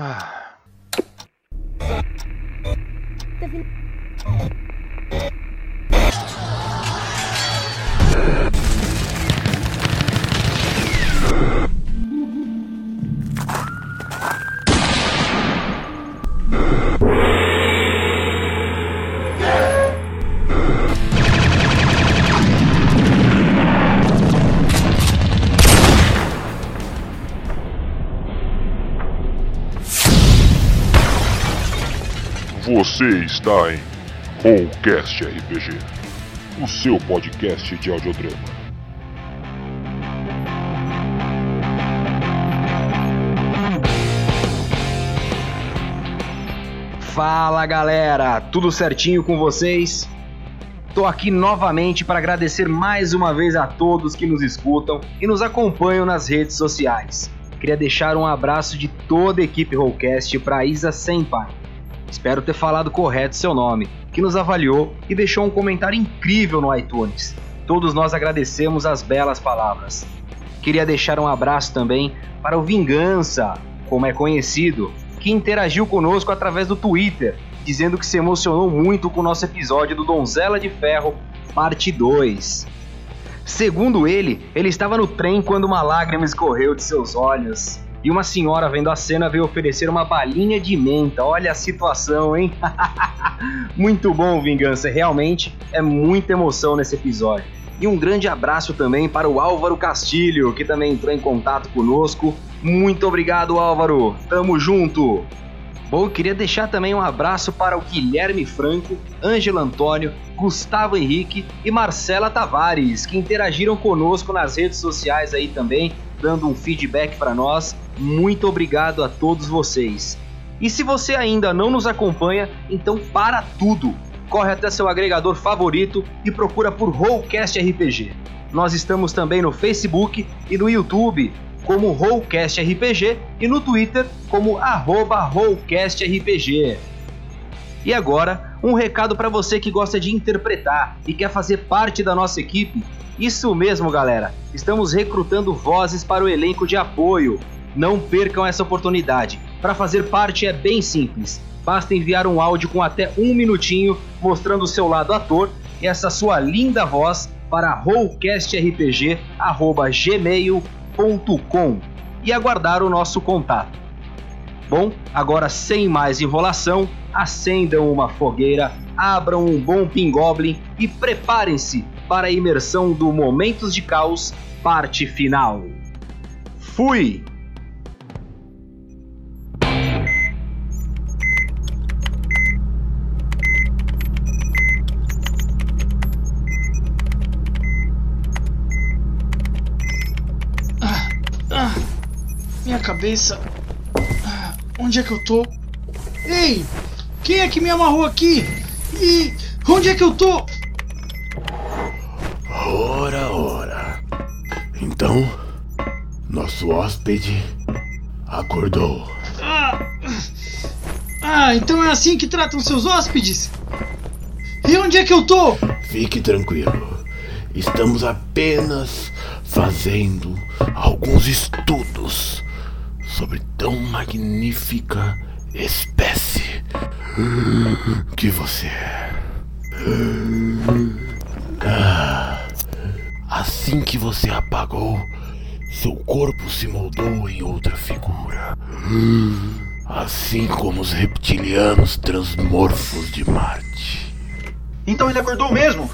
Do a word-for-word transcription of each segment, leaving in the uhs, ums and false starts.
Ah. Você está em Rollcast R P G, o seu podcast de audiodrama. Fala galera, tudo certinho com vocês? Tô aqui novamente para agradecer mais uma vez a todos que nos escutam e nos acompanham nas redes sociais. Queria deixar um abraço de toda a equipe Rollcast para Isa Senpai. Espero ter falado correto seu nome, que nos avaliou e deixou um comentário incrível no iTunes. Todos nós agradecemos as belas palavras. Queria deixar um abraço também para o Vingança, como é conhecido, que interagiu conosco através do Twitter, dizendo que se emocionou muito com o nosso episódio do Donzela de Ferro, parte dois. Segundo ele, ele estava no trem quando uma lágrima escorreu de seus olhos. E uma senhora vendo a cena veio oferecer uma balinha de menta. Olha a situação, hein? Muito bom, Vingança. Realmente é muita emoção nesse episódio. E um grande abraço também para o Álvaro Castilho, que também entrou em contato conosco. Muito obrigado, Álvaro. Tamo junto. Bom, eu queria deixar também um abraço para o Guilherme Franco, Ângelo Antônio, Gustavo Henrique e Marcela Tavares, que interagiram conosco nas redes sociais aí também, dando um feedback para nós. Muito obrigado a todos vocês. E se você ainda não nos acompanha, então para tudo. Corre até seu agregador favorito e procura por Rollcast R P G. Nós estamos também no Facebook e no YouTube como Rollcast R P G e no Twitter como arroba Rollcast R P G. E agora, um recado para você que gosta de interpretar e quer fazer parte da nossa equipe. Isso mesmo, galera. Estamos recrutando vozes para o elenco de apoio. Não percam essa oportunidade. Para fazer parte é bem simples. Basta enviar um áudio com até um minutinho mostrando o seu lado ator e essa sua linda voz para rollcast r p g arroba gmail ponto com e aguardar o nosso contato. Bom, agora sem mais enrolação, acendam uma fogueira, abram um bom Pingoblin e preparem-se para a imersão do Momentos de Caos, parte final. Fui! Ah, ah, minha cabeça... Ah, onde é que eu tô? Ei! Quem é que me amarrou aqui? E... onde é que eu tô? Ora, ora. Então, nosso hóspede acordou. Ah, ah, então é assim que tratam seus hóspedes? E onde é que eu tô? Fique tranquilo. Estamos apenas fazendo alguns estudos sobre tão magnífica espécie que você é. Ah. Assim que você apagou, seu corpo se moldou em outra figura. Assim como os reptilianos transmorfos de Marte. Então ele acordou mesmo?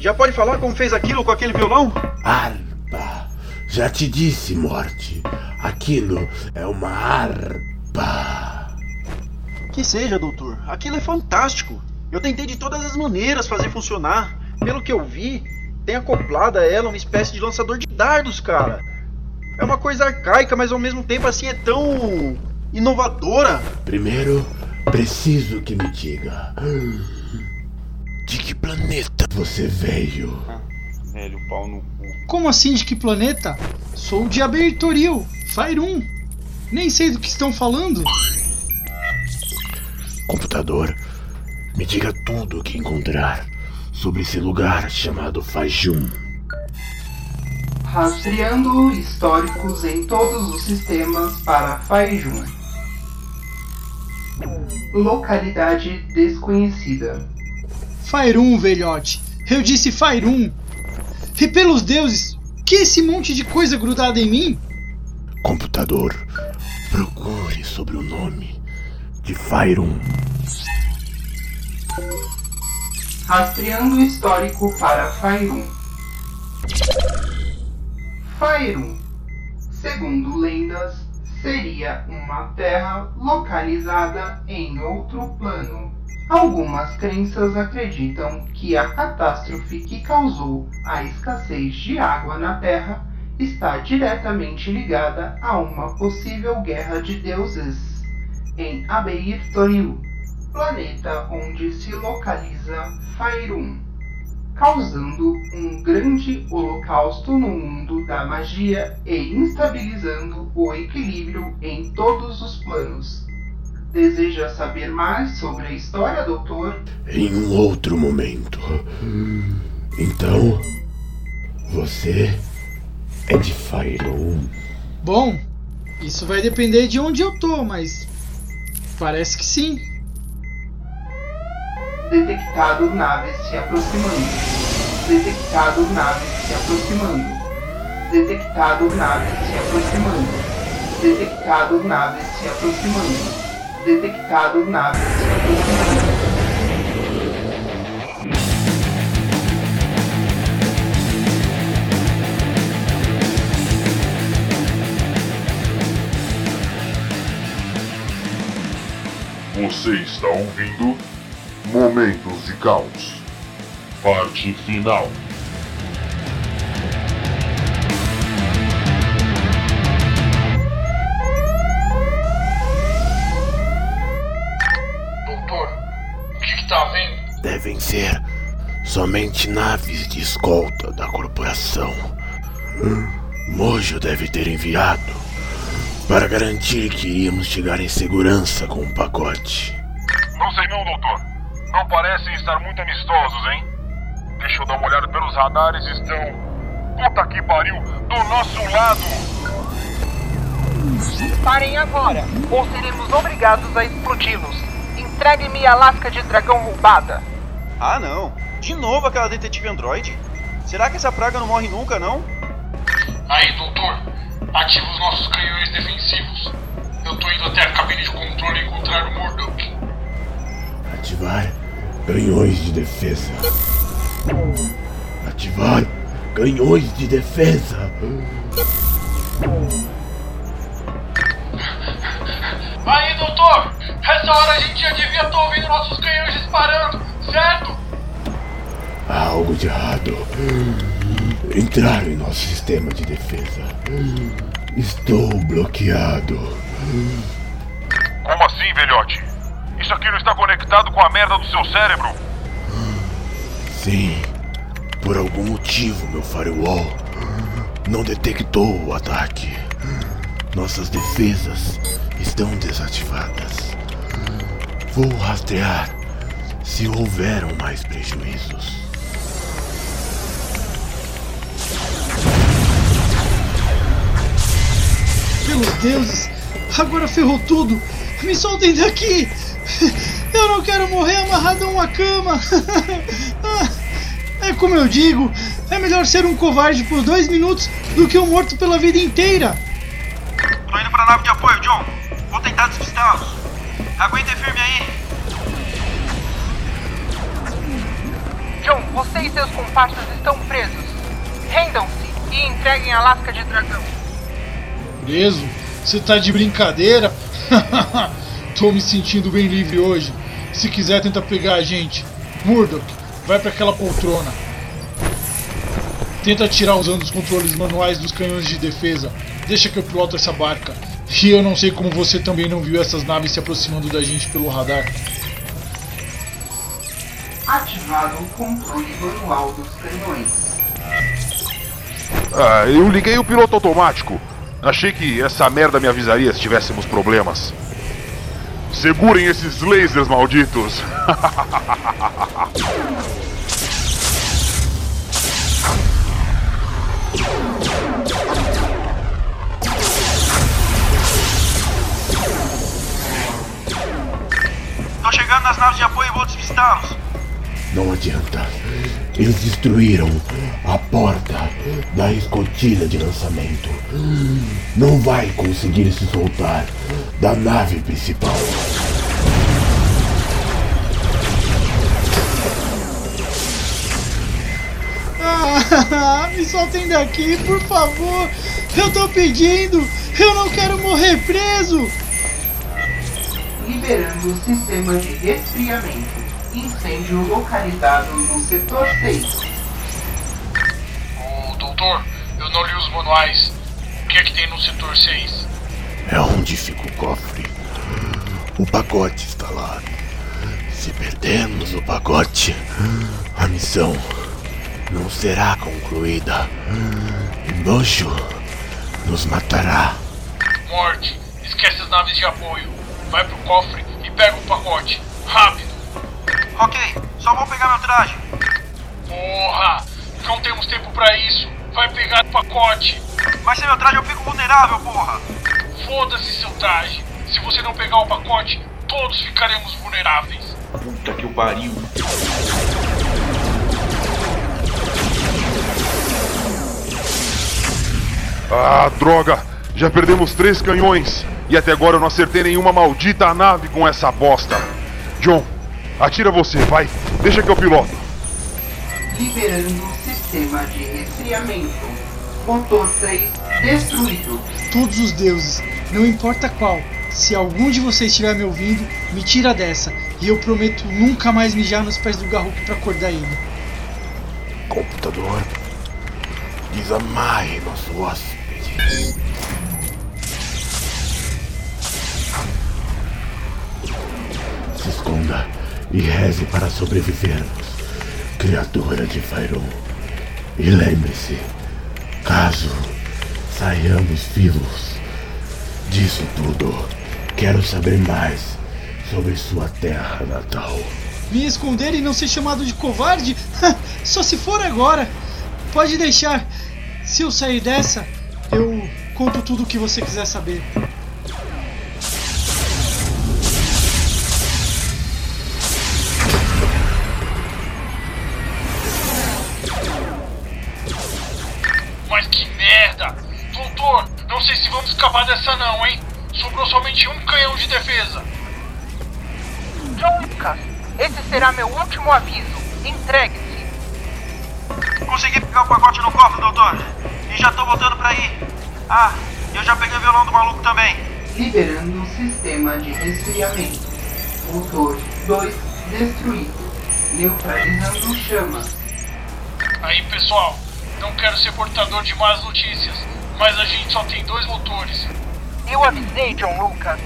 Já pode falar como fez aquilo com aquele violão? Harpa. Já te disse, Morte. Aquilo é uma harpa. Que seja, doutor. Aquilo é fantástico. Eu tentei de todas as maneiras fazer funcionar. Pelo que eu vi... tem acoplada a ela uma espécie de lançador de dardos, cara. É uma coisa arcaica, mas ao mesmo tempo assim é tão... inovadora. Primeiro, preciso que me diga... de que planeta você veio? Ah, velho pau no cu. Como assim de que planeta? Sou de Abeir-Toril, Faerûn. Nem sei do que estão falando. Computador, me diga tudo o que encontrar sobre esse lugar chamado Faerûn. Rastreando históricos em todos os sistemas para Faerûn. Localidade desconhecida. Faerûn, velhote. Eu disse Faerûn. E pelos deuses, que esse monte de coisa grudada em mim? Computador, procure sobre o nome de Faerûn. Rastreando o histórico para Faerûn. Faerûn, segundo lendas, seria uma terra localizada em outro plano. Algumas crenças acreditam que a catástrofe que causou a escassez de água na Terra está diretamente ligada a uma possível guerra de deuses em Abeir-Toril, planeta onde se localiza Faerûn, causando um grande holocausto no mundo da magia e instabilizando o equilíbrio em todos os planos. Deseja saber mais sobre a história, doutor? Em um outro momento. Então, você é de Faerûn? Bom, isso vai depender de onde eu tô, mas parece que sim. Detectado naves se aproximando. Detectado naves se aproximando. Detectado naves se aproximando. Detectado naves se aproximando. Detectado naves se aproximando. Você está ouvindo Momentos de Caos, parte final. Devem ser somente naves de escolta da corporação. Mojo deve ter enviado para garantir que iríamos chegar em segurança com o pacote. Não sei não, doutor. Não parecem estar muito amistosos, hein? Deixa eu dar uma olhada pelos radares, estão... Puta que pariu! Do nosso lado! Parem agora, ou seremos obrigados a explodi-los. Entregue-me a lasca de dragão roubada. Ah não, de novo aquela detetive androide? Será que essa praga não morre nunca, não? Aí, doutor, ativa os nossos canhões defensivos. Eu tô indo até a cabine de controle encontrar o Murdoch. Ativar canhões de defesa. Ativar canhões de defesa. Aí, doutor, essa hora a gente já devia estar ouvindo nossos canhões disparando, certo? Há algo de errado. Entraram em nosso sistema de defesa. Estou bloqueado. Como assim, velhote? Isso aqui não está conectado com a merda do seu cérebro? Sim. Por algum motivo, meu firewall não detectou o ataque. Nossas defesas estão desativadas. Vou rastrear se houveram mais prejuízos. Pelos deuses, agora ferrou tudo. Me soltem daqui. Eu não quero morrer amarrado a uma cama. É como eu digo, é melhor ser um covarde por dois minutos do que um morto pela vida inteira. Tô indo pra nave de apoio, John. Vou tentar despistá-los. Aguentem firme aí. John, você e seus comparsas estão presos. Rendam-se e entreguem a lasca de dragão. Preso? Você tá de brincadeira? Tô me sentindo bem livre hoje. Se quiser, tenta pegar a gente. Murdoch, vai pra aquela poltrona. Tenta tirar usando os controles manuais dos canhões de defesa. Deixa que eu piloto essa barca. E eu não sei como você também não viu essas naves se aproximando da gente pelo radar. Ativado o controle manual dos canhões. Ah, eu liguei o piloto automático. Achei que essa merda me avisaria se tivéssemos problemas. Segurem esses lasers malditos. Não adianta. Eles destruíram a porta da escotilha de lançamento. Não vai conseguir se soltar da nave principal. Ah, me soltem daqui, por favor. Eu tô pedindo. Eu não quero morrer preso. Liberando o sistema de resfriamento. Incêndio localizado no setor seis. Ô, doutor, eu não li os manuais. O que é que tem no setor seis? É onde fica o cofre. O pacote está lá. Se perdermos o pacote, a missão não será concluída. Mojo nos matará. Morte, esquece as naves de apoio. Vai pro cofre e pega o pacote. Rápido. Ok, só vou pegar meu traje. Porra, não temos tempo pra isso. Vai pegar o pacote. Mas sem meu traje eu fico vulnerável, porra. Foda-se seu traje. Se você não pegar o pacote, todos ficaremos vulneráveis. Puta que o pariu. Ah, droga! Já perdemos três canhões. E até agora eu não acertei nenhuma maldita nave com essa bosta. John, atira você, vai! Deixa que eu piloto! Liberando o sistema de resfriamento. Motor três destruído. Todos os deuses, não importa qual, se algum de vocês estiver me ouvindo, me tira dessa. E eu prometo nunca mais mijar nos pés do Garruk pra acordar ele. Computador, desamarre nosso hóspede. Se esconda e reze para sobrevivermos, criatura de Faerûn. E lembre-se, caso saiamos vivos disso tudo, quero saber mais sobre sua terra natal. Me esconder e não ser chamado de covarde? Só se for agora. Pode deixar. Se eu sair dessa, eu conto tudo o que você quiser saber. Não sei se vamos escapar dessa não, hein? Sobrou somente um canhão de defesa. John Lucas, esse será meu último aviso. Entregue-se. Consegui pegar o pacote no cofre, doutor. E já tô voltando pra ir. Ah, eu já peguei o violão do maluco também. Liberando o sistema de resfriamento. Motor dois destruído. Neutralizando chamas. Aí, pessoal. Não quero ser portador de más notícias. Mas a gente só tem dois motores. Eu avisei, John Lucas.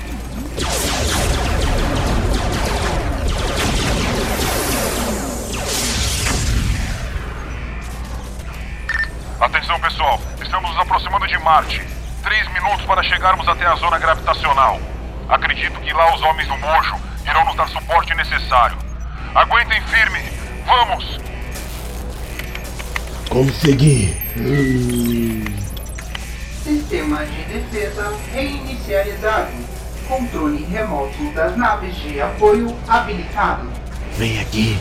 Atenção, pessoal. Estamos nos aproximando de Marte. Três minutos para chegarmos até a zona gravitacional. Acredito que lá os homens do Mojo irão nos dar suporte necessário. Aguentem firme. Vamos! Consegui. Hum. Sistema de defesa reinicializado. Controle remoto das naves de apoio habilitado. Vem aqui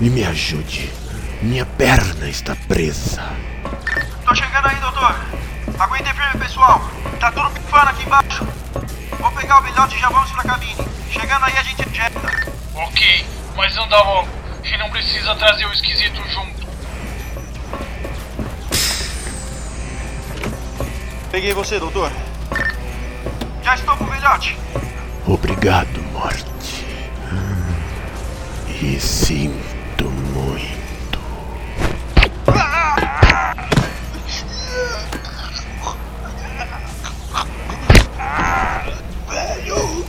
e me ajude. Minha perna está presa. Tô chegando aí, doutor. Aguentem firme, pessoal. Tá tudo pifando aqui embaixo. Vou pegar o bilhote e já vamos pra cabine. Chegando aí a gente ejeta. Ok, mas anda logo. E não precisa trazer o esquisito junto. Peguei você, doutor. Já estou com o velhote. Obrigado, morte. E sinto muito. Ah, velho!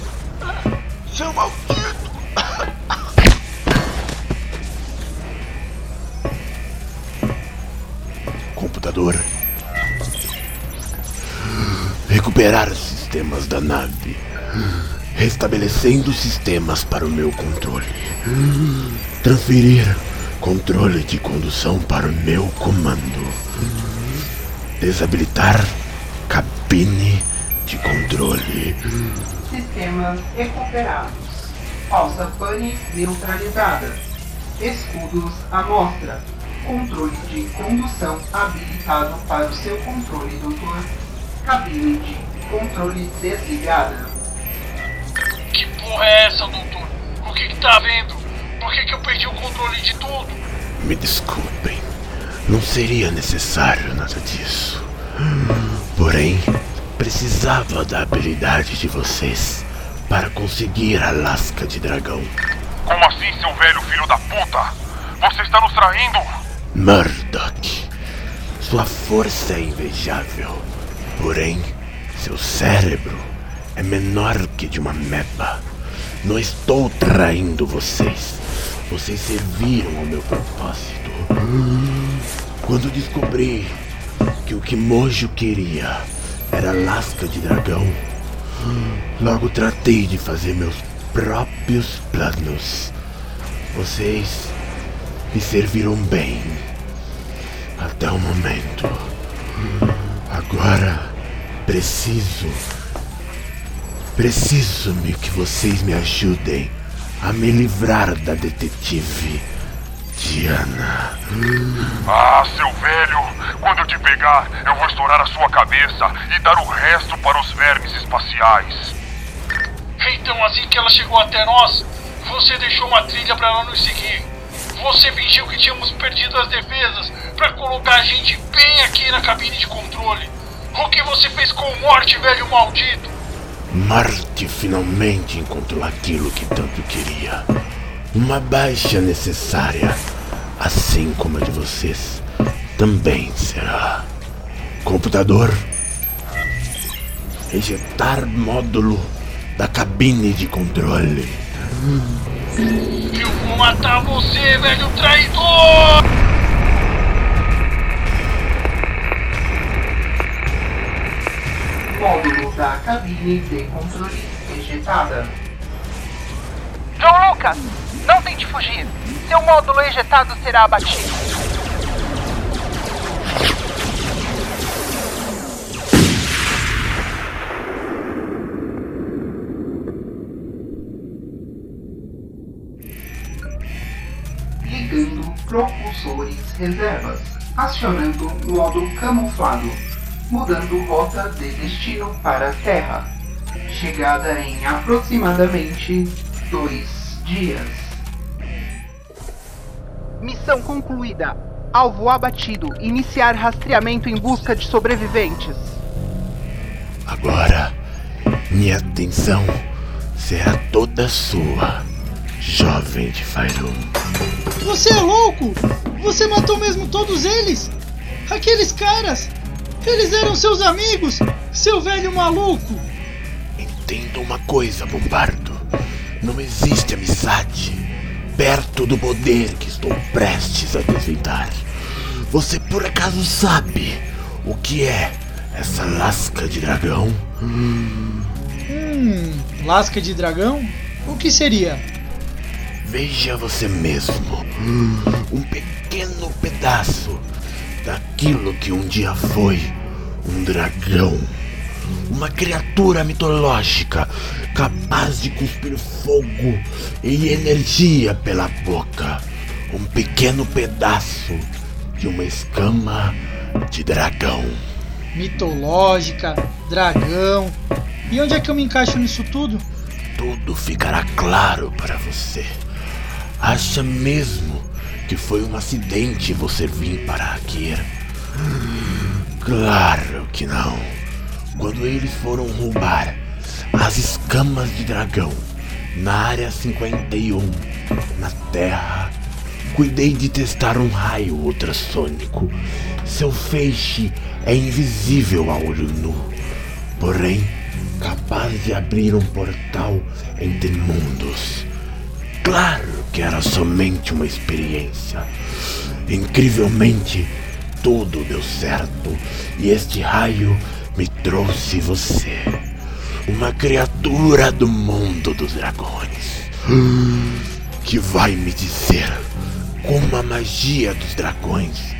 Seu maldito! Computador. Recuperar os sistemas da nave, restabelecendo sistemas para o meu controle. Transferir controle de condução para o meu comando. Desabilitar cabine de controle. Sistemas recuperados. Falsa pane neutralizada. escudos à mostra, controle de condução habilitado para o seu controle doutor, cabine de controle desligada. Que porra é essa, doutor? O que que tá vendo? Por que que eu perdi o controle de tudo? Me desculpem, não seria necessário nada disso. Porém, precisava da habilidade de vocês para conseguir a lasca de dragão. Como assim, seu velho filho da puta? Você está nos traindo? Murdoch, sua força é invejável. Porém, seu cérebro é menor que de uma meba. Não estou traindo vocês. Vocês serviram ao meu propósito. Quando descobri que o que Mojo queria era lasca de dragão, logo tratei de fazer meus próprios planos. Vocês me serviram bem até o momento. Agora preciso Preciso-me que vocês me ajudem a me livrar da detetive Diana. Ah, seu velho, quando eu te pegar, eu vou estourar a sua cabeça e dar o resto para os vermes espaciais. Então, assim que ela chegou até nós, você deixou uma trilha para ela nos seguir. Você fingiu que tínhamos perdido as defesas para colocar a gente bem aqui na cabine de controle. O que você fez com Morte, velho maldito? Morte finalmente encontrou aquilo que tanto queria. Uma baixa necessária, assim como a de vocês, também será. Computador, ejetar módulo da cabine de controle. Eu vou matar você, velho traidor! Módulo da cabine de controle ejetada. João Lucas, não tente fugir. Seu módulo ejetado será abatido. Ligando propulsores reservas. Acionando modo camuflado. Mudando rota de destino para a Terra. Chegada em aproximadamente dois dias. Missão concluída. Alvo abatido. Iniciar rastreamento em busca de sobreviventes. Agora, minha atenção será toda sua, jovem de Faerûn. Você é louco! Você matou mesmo todos eles? Aqueles caras! Eles eram seus amigos, seu velho maluco! Entenda uma coisa, Bombardo. Não existe amizade perto do poder que estou prestes a desvendar. Você por acaso sabe o que é essa lasca de dragão? Hum, hum lasca de dragão? O que seria? Veja você mesmo. Hum, um pequeno pedaço daquilo que um dia foi um dragão. Uma criatura mitológica capaz de cuspir fogo e energia pela boca. Um pequeno pedaço de uma escama de dragão. Mitológica, dragão. E onde é que eu me encaixo nisso tudo? Tudo ficará claro para você. Acha mesmo que foi um acidente você vir parar aqui? Claro que não. Quando eles foram roubar as escamas de dragão na área cinquenta e um, na Terra, cuidei de testar um raio ultrassônico. Seu feixe é invisível a olho nu, porém capaz de abrir um portal entre mundos. Claro que era somente uma experiência. Incrivelmente, tudo deu certo e este raio me trouxe você, uma criatura do mundo dos dragões, que vai me dizer como a magia dos dragões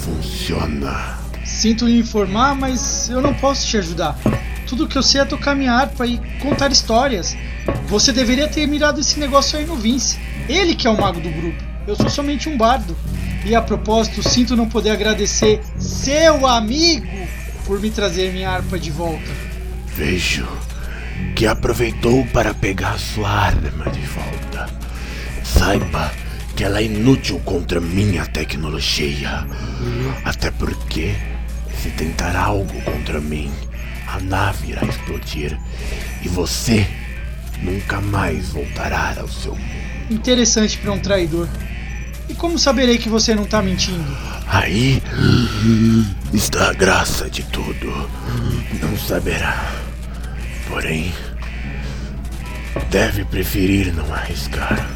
funciona. Sinto lhe informar, mas eu não posso te ajudar. Tudo que eu sei é tocar minha harpa e contar histórias. Você deveria ter mirado esse negócio aí no Vince. Ele que é o mago do grupo. eu sou somente um bardo. E a propósito, sinto não poder agradecer seu amigo por me trazer minha harpa de volta. Vejo que aproveitou para pegar sua arma de volta. Saiba que ela é inútil contra minha tecnologia. Até porque, se tentar algo contra mim, a nave irá explodir e você nunca mais voltará ao seu mundo. Interessante para um traidor. E como saberei que você não tá mentindo? Aí está a graça de tudo. Não saberá. Porém, deve preferir não arriscar.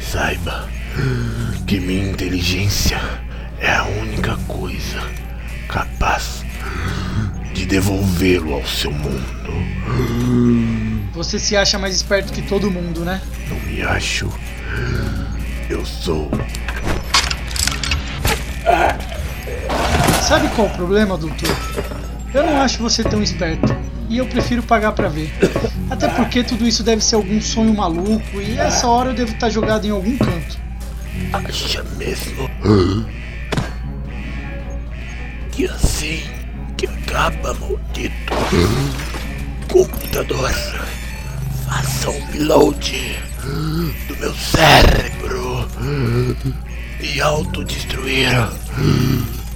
Saiba que minha inteligência é a única coisa capaz de devolvê-lo ao seu mundo. Você se acha mais esperto que todo mundo, né? Não me acho. Eu sou. Sabe qual o problema, doutor? Eu não acho você tão esperto. E eu prefiro pagar pra ver. Até porque tudo isso deve ser algum sonho maluco. E essa hora eu devo estar jogado em algum canto. Acha mesmo? Que assim que acaba, maldito. Computador, faça um reload do meu cérebro e autodestruir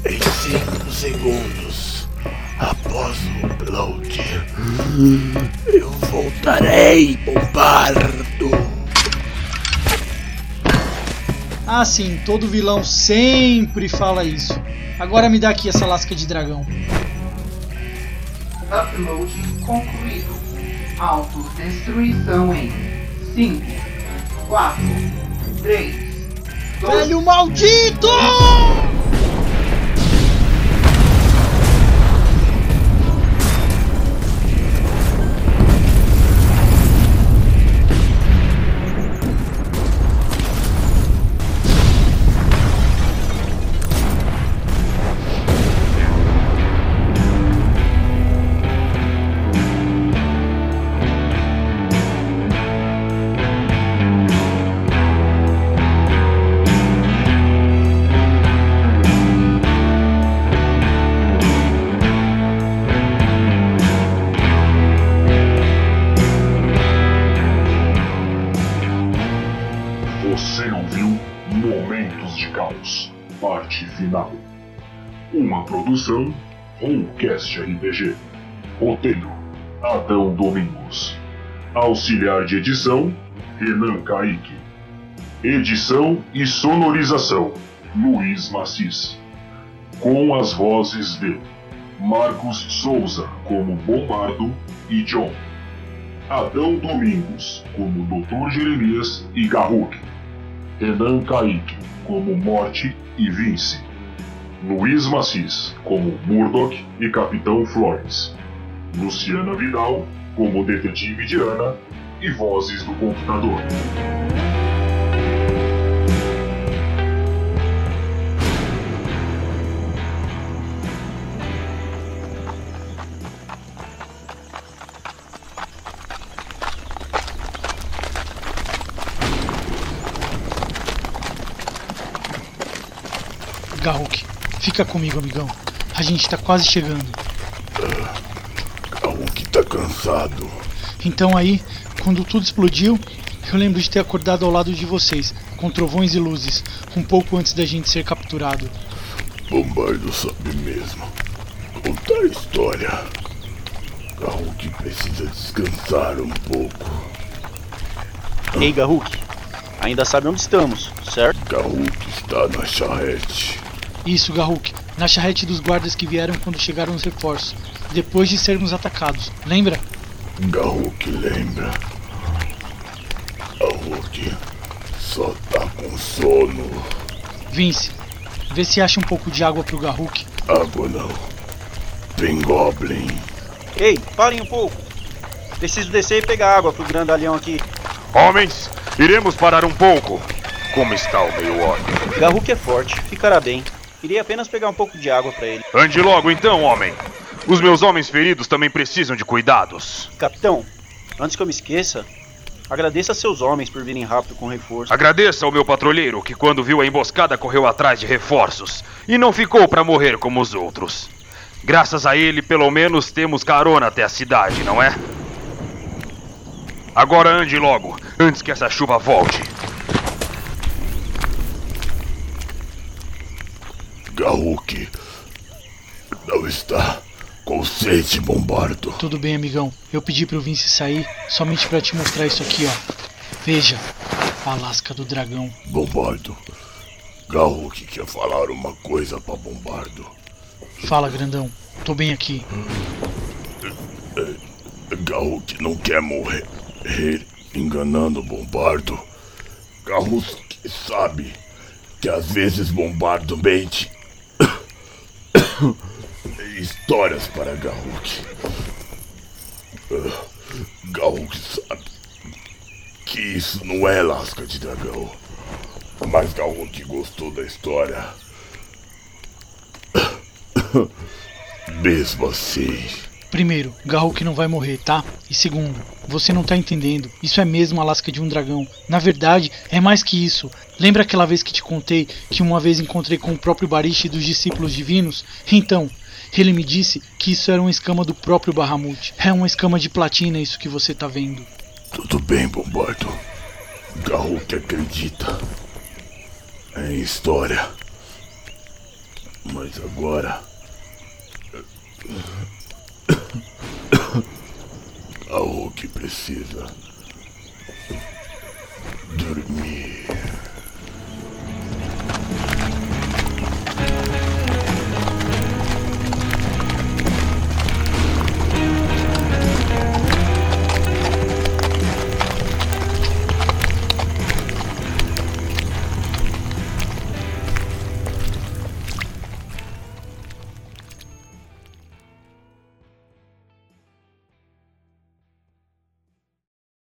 em cinco segundos. Após o upload, eu voltarei, Bombardo. Ah, sim, todo vilão sempre fala isso. Agora me dá aqui essa lasca de dragão. Upload concluído. Autodestruição em cinco, quatro, três, dois... Velho maldito! Uma produção Rollcast R P G. Roteiro: Adão Domingos. Auxiliar de edição: Renan Caíque. Edição e sonorização: Luiz Macis. Com as vozes de Marcos Souza como Bombardo e John, Adão Domingos como doutor Jeremias e Garruk, Renan Caíque como Morte e Vince, Luiz Macis como Murdoch e Capitão Flores, Luciana Vidal como Detetive Diana e vozes do computador. Garruk, fica comigo, amigão. A gente tá quase chegando. Ah, Garruk tá cansado. Então aí, quando tudo explodiu, eu lembro de ter acordado ao lado de vocês, com trovões e luzes, um pouco antes da gente ser capturado. Bombardo sabe mesmo contar a história. Garruk precisa descansar um pouco. Ei, Garruk, ainda sabe onde estamos, certo? Garruk está na charrete. Isso, Garruk, na charrete dos guardas que vieram quando chegaram os reforços, depois de sermos atacados, lembra? Garruk lembra. Garruk só tá com sono. Vince, vê se acha um pouco de água pro Garruk. Água não. Pingoblin. Ei, parem um pouco. Preciso descer e pegar água pro grandalhão aqui. Homens, iremos parar um pouco. Como está o meio ódio? Garruk é forte, ficará bem. Irei apenas pegar um pouco de água pra ele. Ande logo então, homem. Os meus homens feridos também precisam de cuidados. Capitão, antes que eu me esqueça, Agradeça a seus homens por virem rápido com reforço. Agradeça ao meu patrulheiro, que quando viu a emboscada correu atrás de reforços e não ficou para morrer como os outros. Graças a ele, pelo menos temos carona até a cidade, não é? Agora ande logo, antes que essa chuva volte. Garruk não está com sede, Bombardo. Tudo bem, amigão. Eu pedi para o Vince sair somente para te mostrar isso aqui, ó. Veja, a lasca do dragão. Bombardo, Garruk quer falar uma coisa para Bombardo. Fala, grandão. Tô bem aqui. Garruk não quer morrer enganando Bombardo. Garruk sabe que às vezes Bombardo mente. Histórias para Garruk. Uh, Garruk sabe que isso não é lasca de dragão. Mas Garruk gostou da história. Mesmo assim... Primeiro, Garruk não vai morrer, tá? E segundo, você não tá entendendo. Isso é mesmo a lasca de um dragão. Na verdade, é mais que isso. Lembra aquela vez que te contei que uma vez encontrei com o próprio Barishi dos discípulos divinos? Então... ele me disse que isso era uma escama do próprio Bahamut. É uma escama de platina isso que você tá vendo. Tudo bem, Bombardo. Garruk acredita em história. Mas agora... Garruk precisa dormir.